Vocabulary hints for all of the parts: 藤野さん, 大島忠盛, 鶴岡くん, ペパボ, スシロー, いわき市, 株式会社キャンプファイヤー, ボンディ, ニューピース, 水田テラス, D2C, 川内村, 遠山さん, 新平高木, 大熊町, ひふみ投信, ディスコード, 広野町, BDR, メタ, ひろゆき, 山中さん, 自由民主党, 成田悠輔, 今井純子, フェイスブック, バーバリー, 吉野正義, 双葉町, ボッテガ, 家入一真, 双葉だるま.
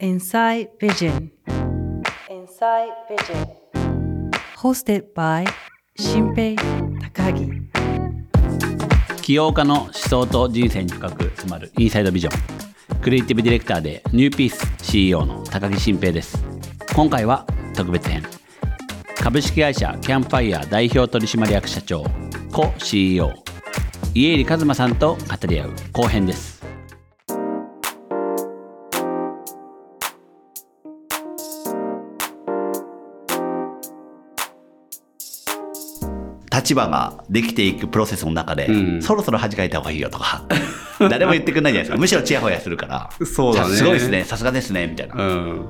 Inside Vision. Inside Vision. Hosted by 新平高木。起業家の思想と人生に深く詰まるインサイドビジョン。クリエイティブディレクターでニューピース CEO の高木新平です。今回は特別編。株式会社キャンプファイヤー代表取締役社長、コ CEO 家入一馬さんと語り合う後編です。立場ができていくプロセスの中で、うん、そろそろ恥かいた方がいいよとか誰も言ってくれないじゃないですか。むしろチヤホヤするからそうだね、すごいですね、さすがですねみたいな、うん、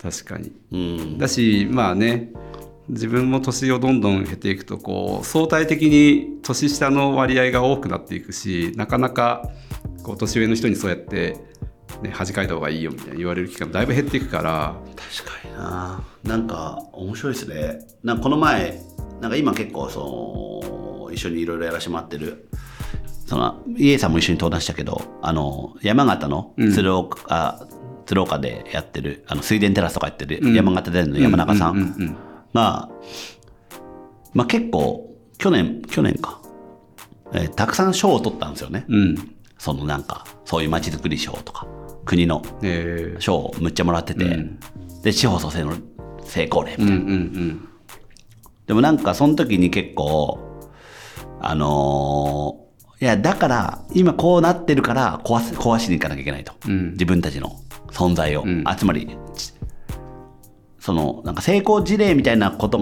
確かに、うん、だしまあね、自分も年をどんどん経ていくとこう相対的に年下の割合が多くなっていくし、なかなかこう年上の人にそうやってね、恥かいた方がいいよみたいな言われる機会もだいぶ減っていくから。確かにな、なんか面白いですね。なんかこの前、なんか今結構その一緒にいろいろやらせてもらってるその家さんも一緒に登壇したけど、あの山形の鶴岡でやってるあの水田テラスとかやってる、うん、山形での山中さんが結構去年か、たくさん賞を取ったんですよね、うん、そのなんかそういうまちづくり賞とか国の賞をむっちゃもらってて、で地方創生の成功例みたいな、うんうんうん、でもなんかその時に結構いやだから今こうなってるから壊しに行かなきゃいけないと、うん、自分たちの存在を、うん、つまりそのなんか成功事例みたいなこと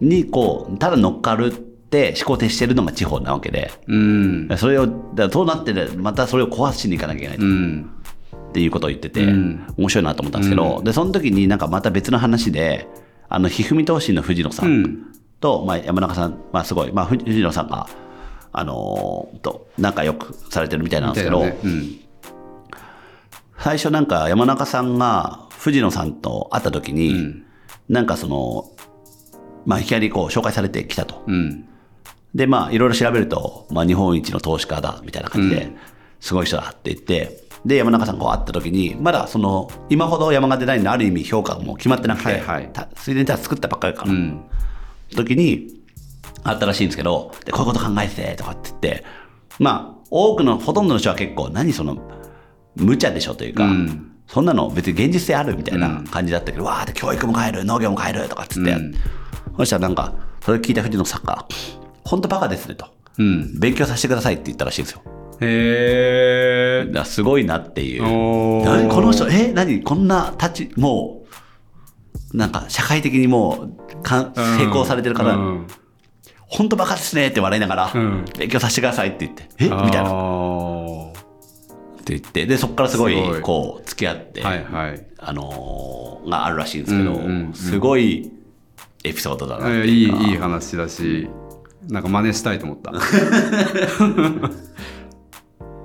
にこうただ乗っかるって思考停止してるのが地方なわけで、うん、それをそうなってまたそれを壊しに行かなきゃいけないと、うんっていうことを言ってて、うん、面白いなと思ったんですけど、うん、でその時になんかまた別の話でひふみ投信の藤野さんと、うん、山中さん、すごい、藤野さんが、仲良くされてるみたいなんですけど、ね、うん、最初なんか山中さんが藤野さんと会った時に、うん、なんかその、いきなりこう紹介されてきたと、うん、でいろいろ調べると、日本一の投資家だみたいな感じで、うん、すごい人だって言って、で山中さんが会った時にまだその今ほど山が出ないのある意味評価も決まってなくて、はいはい、水田テラス作ったばっかりから、うん、時にあったらしいんですけど、でこういうこと考えてとかって言って、多くのほとんどの人は結構何その無茶でしょというか、うん、そんなの別に現実性あるみたいな感じだったけど、うん、わーって教育も変える農業も変えるとかっつって、うん、そしたらなんかそれ聞いた藤野さんが本当バカですねと、うん、勉強させてくださいって言ったらしいんですよ。へー、すごいなっていう。何この人、何こんなもうなんか社会的にもう成功されてる方、うん、本当バカですねって笑いながら、うん、勉強させてくださいって言って、みたいなって言って、でそこからすごいこう付き合って、はいはい、があるらしいんですけど、うんうんうん、すごいエピソードだなっていうか、いい話だし、なんか真似したいと思った。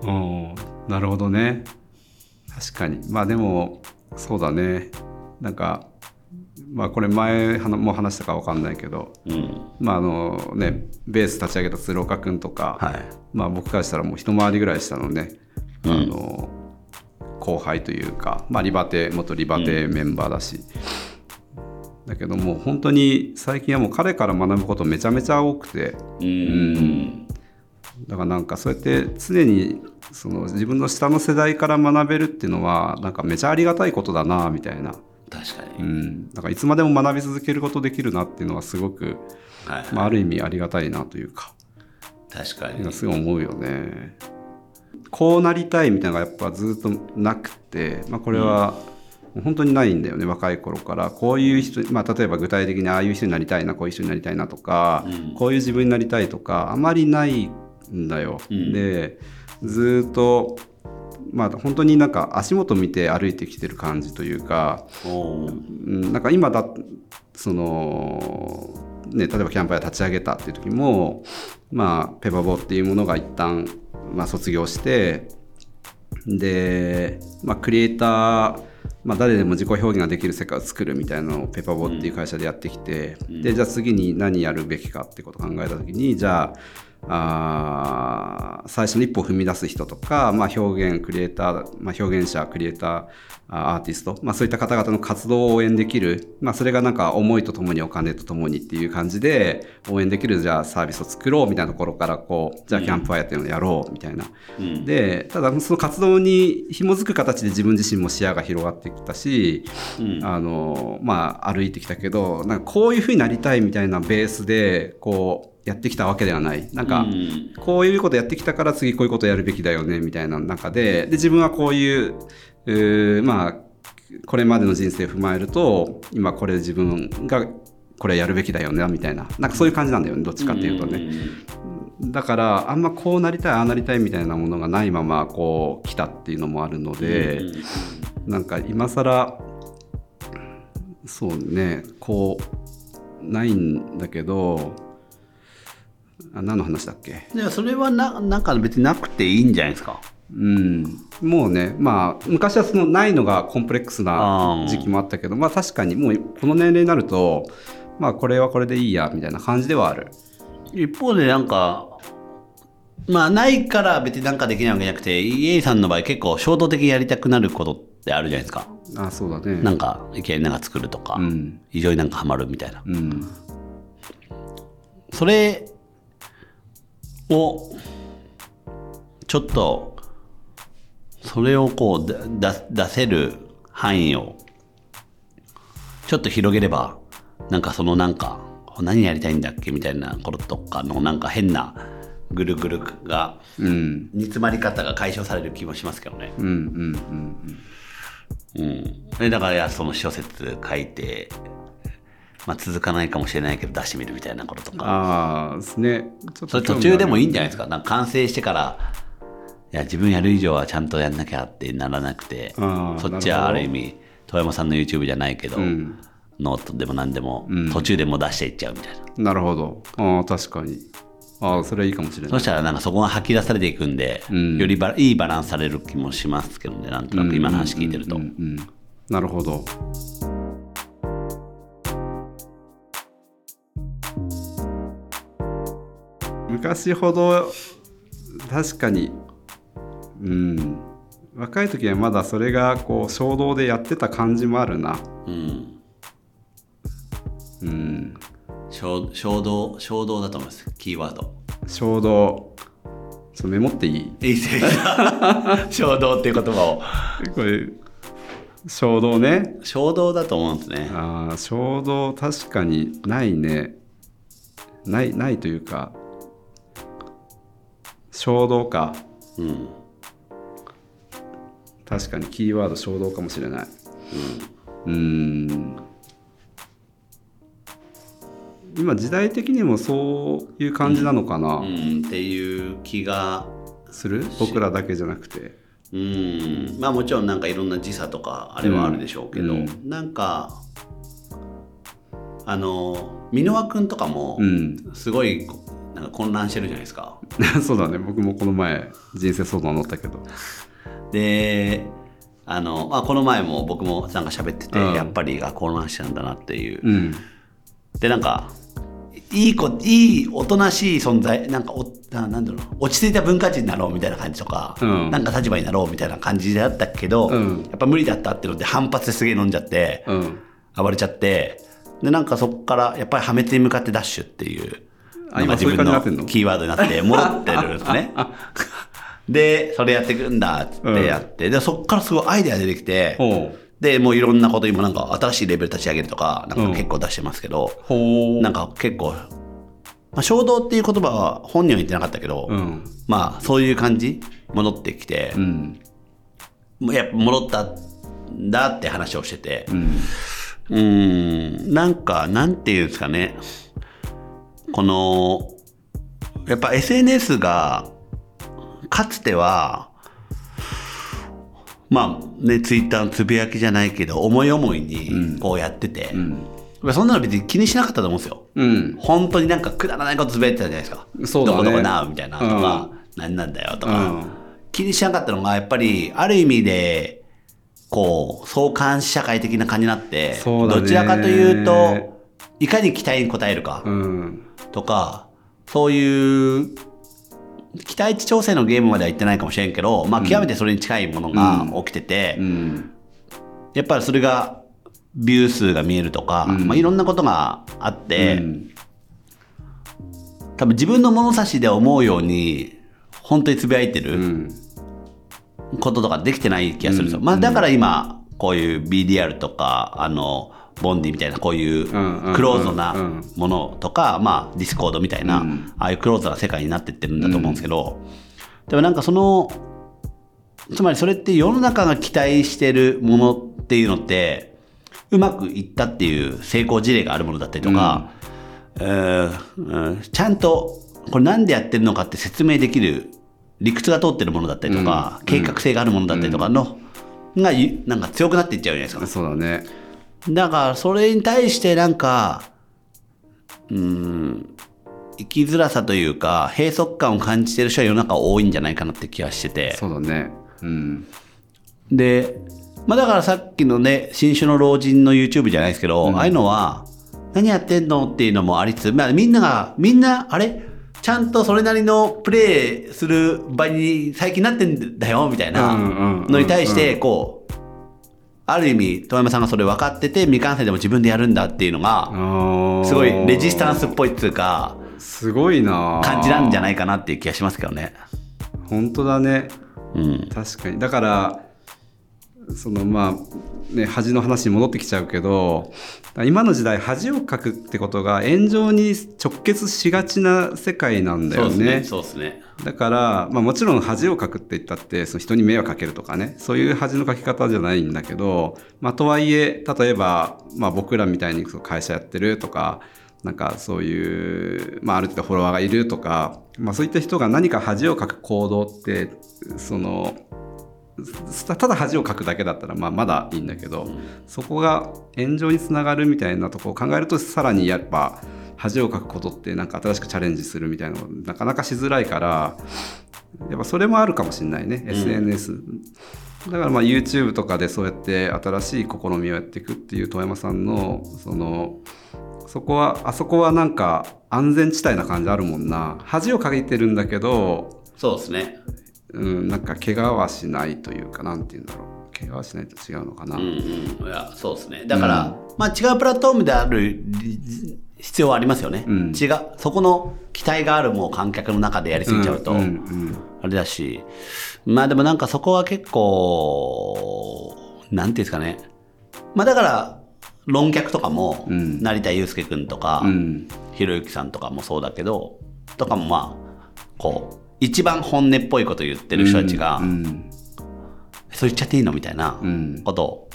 お、なるほどね。確かに。でもそうだね。なんか、これ前も話したか分かんないけど、うん、ベース立ち上げた鶴岡くんとか、はい、僕からしたらもう一回りぐらいしたのね、うん、後輩というか、元リバテメンバーだし、うん、だけどもう本当に最近はもう彼から学ぶことめちゃめちゃ多くて、うん、だからなんかそうやって常にその自分の下の世代から学べるっていうのはなんかめちゃありがたいことだなみたいな。確かに、うん、なんかいつまでも学び続けることできるなっていうのはすごく、はいはい、ある意味ありがたいなというか。確かにすごい思うよね。こうなりたいみたいなのがやっぱずっとなくて、これは本当にないんだよね、若い頃から。こういう人、例えば具体的にああいう人になりたいな、こういう人になりたいなとか、うん、こういう自分になりたいとかあまりないんだよ、うん、でずっと、本当になんか足元見て歩いてきてる感じというか、なんか今だその、ね、例えばキャンプファイヤー立ち上げたっていう時も、ペバボっていうものが一旦、卒業して、で、クリエイター、誰でも自己表現ができる世界を作るみたいなのをペパボっていう会社でやってきて、うん、でじゃあ次に何やるべきかってことを考えた時に、じゃあ最初の一歩を踏み出す人とか、表現クリエイター、表現者、クリエイター、アーティスト、そういった方々の活動を応援できる、それがなんか思いとともにお金とともにっていう感じで応援できる、じゃあサービスを作ろうみたいなところからこう、じゃあキャンプファイヤーっていうのをやろうみたいな、で、ただその活動に紐づく形で自分自身も視野が広がってきたし、歩いてきたけど、なんかこういう風になりたいみたいなベースでこうやってきたわけではない、なんかこういうことやってきたから次こういうことやるべきだよねみたいな中 で自分はこういう、これまでの人生を踏まえると今これ自分がこれやるべきだよねみたいな、なんかそういう感じなんだよね、どっちかっていうとね。だからあんまこうなりたいああなりたいみたいなものがないままこう来たっていうのもあるので、なんか今更そうねこうないんだけど、何の話だっけ。でそれは なんか別になくていいんじゃないですか、もうね、昔はそのないのがコンプレックスな時期もあったけど、確かにもうこの年齢になると、これはこれでいいやみたいな感じではある。一方でなんか、ないから別になんかできないわけじゃなくて、イエイさんの場合結構衝動的にやりたくなることってあるじゃないですか。あ、そうだね。なんかいきなりなんか作るとか、非常になんかハマるみたいな、それをちょっとそれをこう出せる範囲をちょっと広げれば、なんかそのなんか何やりたいんだっけみたいなこととかのなんか変なぐるぐるが、煮詰まり方が解消される気もしますけどね。だからその小説書いて。続かないかもしれないけど出してみるみたいなこととか。あですね。ちょっとそれ途中でもいいんじゃないですか。なんか完成してからいや自分やる以上はちゃんとやんなきゃってならなくて、そっちはある意味遠山さんの YouTube じゃないけど、ノートでも何でも、途中でも出していっちゃうみたいな。なるほど。確かに。それはいいかもしれない。そしたらなんかそこが吐き出されていくんで、よりいいバランスされる気もしますけどね。なんとなく今の話聞いてると。なるほど。昔ほど確かに、若い時はまだそれがこう衝動でやってた感じもあるな。衝動だと思います。キーワード衝動。ちょっとメモっていい？いいですよ衝動っていう言葉を。これ衝動ね。衝動だと思うんですね。衝動確かにないね。ないというか衝動か、確かにキーワード衝動かもしれない。今時代的にもそういう感じなのかな、っていう気がする。僕らだけじゃなくて、もちろんなんかいろんな時差とかあれはあるでしょうけど、なんか箕輪君とかもすごい、なんか混乱してるじゃないですかそうだね。僕もこの前人生相談乗ったけどでこの前も僕もなんか喋ってて、やっぱり混乱してるんだなっていう、でなんかいいおとなしい存在、なんかなんだろう、落ち着いた文化人になろうみたいな感じとか、なんか立場になろうみたいな感じだったけど、やっぱ無理だったってので反発ですげえ飲んじゃって、暴れちゃって、でなんかそこからやっぱり破滅に向かってダッシュっていう今自分のキーワードになって戻ってるんですねでそれやってくんだってやって、でそっからすごいアイデア出てきて、でもういろんなこと今なんか新しいレベル立ち上げるとか、なんか結構出してますけど、なんか結構、衝動っていう言葉は本人は言ってなかったけど、そういう感じ戻ってきて、やっぱ戻ったんだって話をしてて、なんかなんていうんですかね、このやっぱ SNS がかつてはツイッターのつぶやきじゃないけど思い思いにこうやってて、そんなの別に気にしなかったと思うんですよ、本当になんかくだらないことつぶやいてたじゃないですか。そうだね、どこどこなみたいなとか、何なんだよとか、気にしなかったのがやっぱりある意味でこう相関社会的な感じになって、そうだね、どちらかというといかに期待に応えるかとか、そういう期待値調整のゲームまでは行ってないかもしれんけど、まあ、極めてそれに近いものが起きてて、うんうん、やっぱりそれがビュー数が見えるとか、うんまあ、いろんなことがあって、うん、多分自分の物差しで思うように本当につぶやいてることとかできてない気がするんですよ、うんまあ、だから今こういう BDR とかボンディみたいなこういうクローズなものとか、まあ、ディスコードみたいな、うん、ああいうクローズな世界になってってるんだと思うんですけど、うん、でもなんかそのつまりそれって世の中が期待してるものっていうのってうまくいったっていう成功事例があるものだったりとか、うんちゃんとこれなんでやってるのかって説明できる理屈が通ってるものだったりとか、うん、計画性があるものだったりとかの、うん、がなんか強くなっていっちゃうじゃないですか。そうだね。だからそれに対してなんか生きづらさというか閉塞感を感じてる人は世の中多いんじゃないかなって気がしてて。そうだね。うん、で、まあ、だからさっきのね新種の老人の YouTube じゃないですけど、うん、ああいうのは何やってんのっていうのもありつつ、まあ、みんなあれちゃんとそれなりのプレイする場に最近なってんだよみたいなのに対してこう。ある意味遠山さんがそれ分かってて未完成でも自分でやるんだっていうのがすごいレジスタンスっぽいっていうかすごいな感じなんじゃないかなっていう気がしますけどね。本当だね、うん、確かに。だからそのまあね恥の話に戻ってきちゃうけど今の時代恥をかくってことが炎上に直結しがちな世界なんだよね。そうですね。だから、まあ、もちろん恥をかくって言ったってその人に迷惑かけるとかねそういう恥のかき方じゃないんだけど、まあ、とはいえ例えば、まあ、僕らみたいに会社やってるとかなんかそういう、まあ、ある程度フォロワーがいるとか、まあ、そういった人が何か恥をかく行動ってそのただ恥をかくだけだったら、まあ、まだいいんだけど、うん、そこが炎上につながるみたいなとこを考えるとさらにやっぱ恥をかくことってなんか新しくチャレンジするみたいなのなかなかしづらいからやっぱそれもあるかもしれないね、うん、SNS だからまあ YouTube とかでそうやって新しい試みをやっていくっていう遠山さんのそこはなんか安全地帯な感じあるもんな。恥をかいてるんだけどそうですね、うん、なんか怪我はしないというかなんていうんだろう怪我はしないと違うのかな、うんうん、いやそうですね。だから、うんまあ、違うプラットフォームである必要はありますよね、うん、違うそこの期待があるもう観客の中でやりすぎちゃうと、うんうんうん、あれだしまあでもなんかそこは結構なんていうんですかねまあだから論客とかも、うん、成田悠輔くんとか、うん、ひろゆきさんとかもそうだけどとかもまあこう一番本音っぽいこと言ってる人たちが、うんうん、それ言っちゃっていいのみたいなことを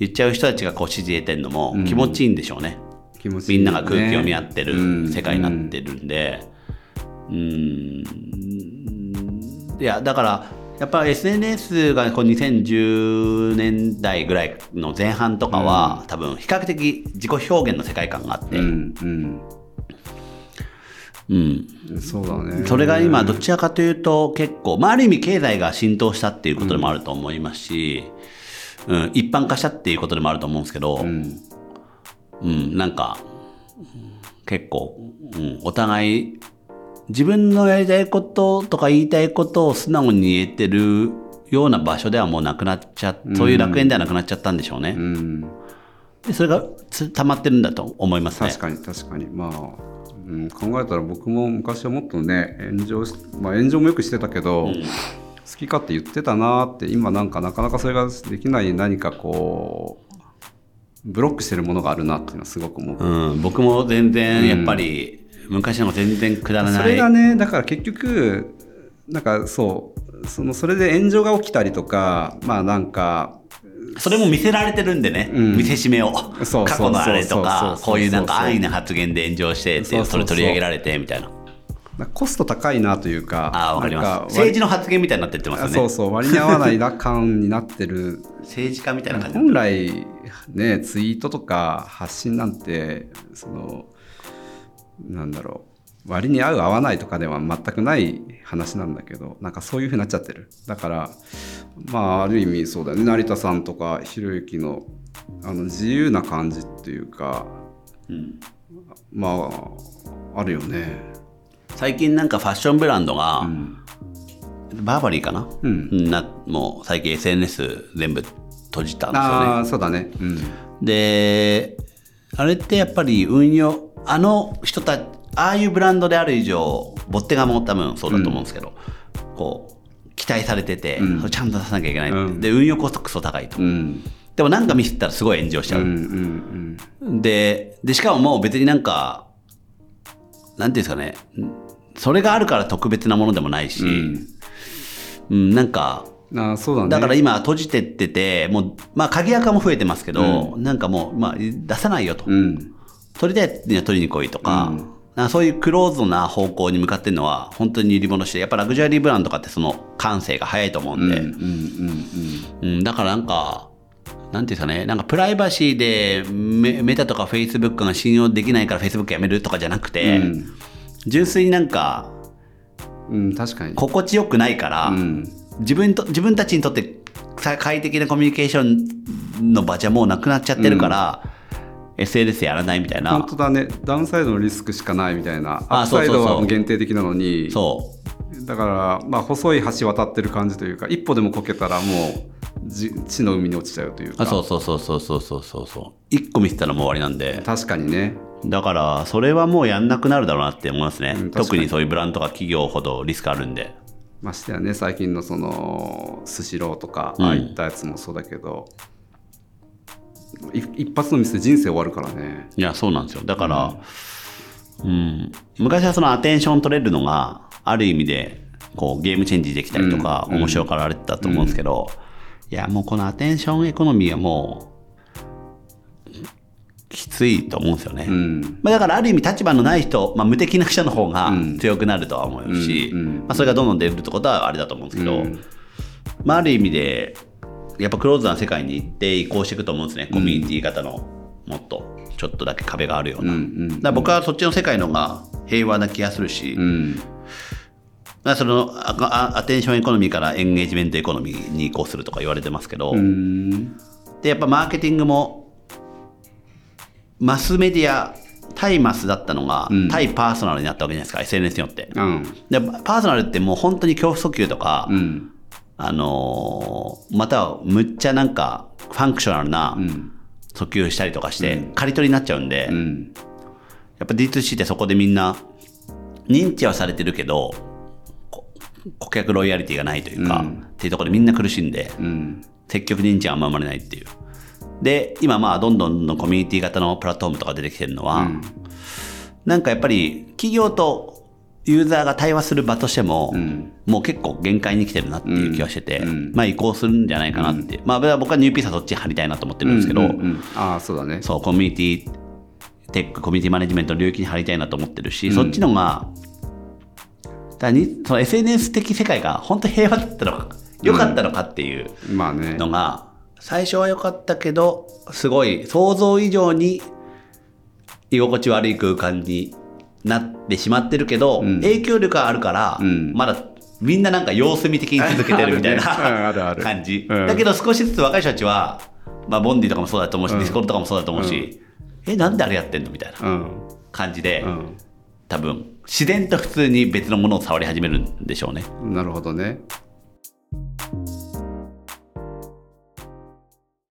言っちゃう人たちがこう支持得てるのも気持ちいいんでしょうね、うんいいね、みんなが空気読み合ってる世界になってるんで、うんうん、いやだからやっぱ SNS がこう2010年代ぐらいの前半とかは、うん、多分比較的自己表現の世界観があって、うんうんうん、そうだね。それが今どちらかというと結構、まあ、ある意味経済が浸透したっていうことでもあると思いますし、うんうん、一般化したっていうことでもあると思うんですけど、うんうん、なんか結構、うん、お互い自分のやりたいこととか言いたいことを素直に言えてるような場所ではもうなくなっちゃそういう楽園ではなくなっちゃったんでしょうね、うん、でそれが溜まってるんだと思いますね。確かに確かに、まあうん、考えたら僕も昔はもっとね炎上もよくしてたけど、うん、好きかって言ってたなって今なんかなかなかそれができない何かこうブロックしてるものがあるなっていうのはすごく思う、うん、僕も全然やっぱり昔の全然くだらない、うん、それがねだから結局なんかそれで炎上が起きたりとかまあなんかそれも見せられてるんでね、うん、見せしめをそうそうそう過去のあれとかこういうなんか安易な発言で炎上してってそうそうそうそれ取り上げられてみたいなコスト高いなというか、あ、わかります。政治の発言みたいになってってますよね。そうそう、割に合わない感になってる。政治家みたいな感じ。本来ね、ツイートとか発信なんてそのなんだろう、割に合う合わないとかでは全くない話なんだけど、なんかそういう風になっちゃってる。だからまあある意味そうだよね。成田さんとかひろゆきの自由な感じっていうか、うん、まああるよね。最近なんかファッションブランドが、バーバリーかな、もう最近 SNS 全部閉じたんですよね。ああそうだね、であれってやっぱり運用、あの人たち、ああいうブランドである以上ボッテガも多分そうだと思うんですけど、こう期待されてて、ちゃんと出さなきゃいけないって、で運用コストクソ高いと、でもなんかミスったらすごい炎上しちゃう、でしかももう別になんかなんていうんですかね、それがあるから特別なものでもないし、なんかああそうだね、だから今閉じてっててもう、鍵垢も増えてますけど、なんかもう、出さないよと、取りたいには取りに来いとか、なんかそういうクローズな方向に向かってるのは本当に売り物して、やっぱラグジュアリーブランドとかってその感性が早いと思うんで、だからなんかなんていうんですかね、なんかプライバシーで メタとかフェイスブックが信用できないからフェイスブックやめるとかじゃなくて、純粋になんか、確かに心地よくないから、自分たちにとって快適なコミュニケーションの場じゃもうなくなっちゃってるから、SNS やらないみたいな。本当だね、ダウンサイドのリスクしかないみたいな。アップサイドは限定的なのに、そうだから、細い橋渡ってる感じというか、一歩でもこけたらもう地の海に落ちちゃうというか。そう1個見せたらもう終わりなんで。確かにね。だからそれはもうやんなくなるだろうなって思いますね、特にそういうブランドが企業ほどリスクあるんで。ましてやね、最近のそのスシローとかああいったやつもそうだけど、一発のミスで人生終わるからね。いやそうなんですよ。だから、昔はそのアテンション取れるのがある意味でこうゲームチェンジできたりとか、面白かられてたと思うんですけど、いやもうこのアテンションエコノミーはもうきついと思うんですよね、だからある意味立場のない人、無敵な人の方が強くなるとは思うし、それがどんどん出るってことはあれだと思うんですけど、ある意味でやっぱクローズな世界に行って移行していくと思うんですね、コミュニティ型のもっとちょっとだけ壁があるような、だから僕はそっちの世界の方が平和な気がするし、そのアテンションエコノミーからエンゲージメントエコノミーに移行するとか言われてますけど、でやっぱマーケティングもマスメディア、対マスだったのが、対パーソナルになったわけじゃないですか、 SNS によって、でパーソナルってもう本当に恐怖訴求とか、またはむっちゃなんかファンクショナルな訴求したりとかして、刈り取りになっちゃうんで、やっぱ D2C ってそこでみんな認知はされてるけど顧客ロイヤリティがないというか、っていうところでみんな苦しんで、積極認知はあんま生まれないっていう。で今どんどんコミュニティ型のプラットフォームとか出てきてるのは、なんかやっぱり企業とユーザーが対話する場としても、もう結構限界に来てるなっていう気がしてて、移行するんじゃないかなって、僕はニューピースはそっち張りたいなと思ってるんですけど、そうだね、そうコミュニティテック、コミュニティマネジメントの領域に張りたいなと思ってるし、そっちの方がその SNS 的世界が本当に平和だったのか良かったのかっていうのが、最初は良かったけどすごい想像以上に居心地悪い空間になってしまってるけど、影響力があるから、まだみんななんか様子見的に続けてるみたいな感じだけど、少しずつ若い人たちは、ボンディとかもそうだと思うし、ディスコードとかもそうだと思うし、なんであれやってんのみたいな感じで、多分自然と普通に別のものを触り始めるんでしょうね。なるほどね。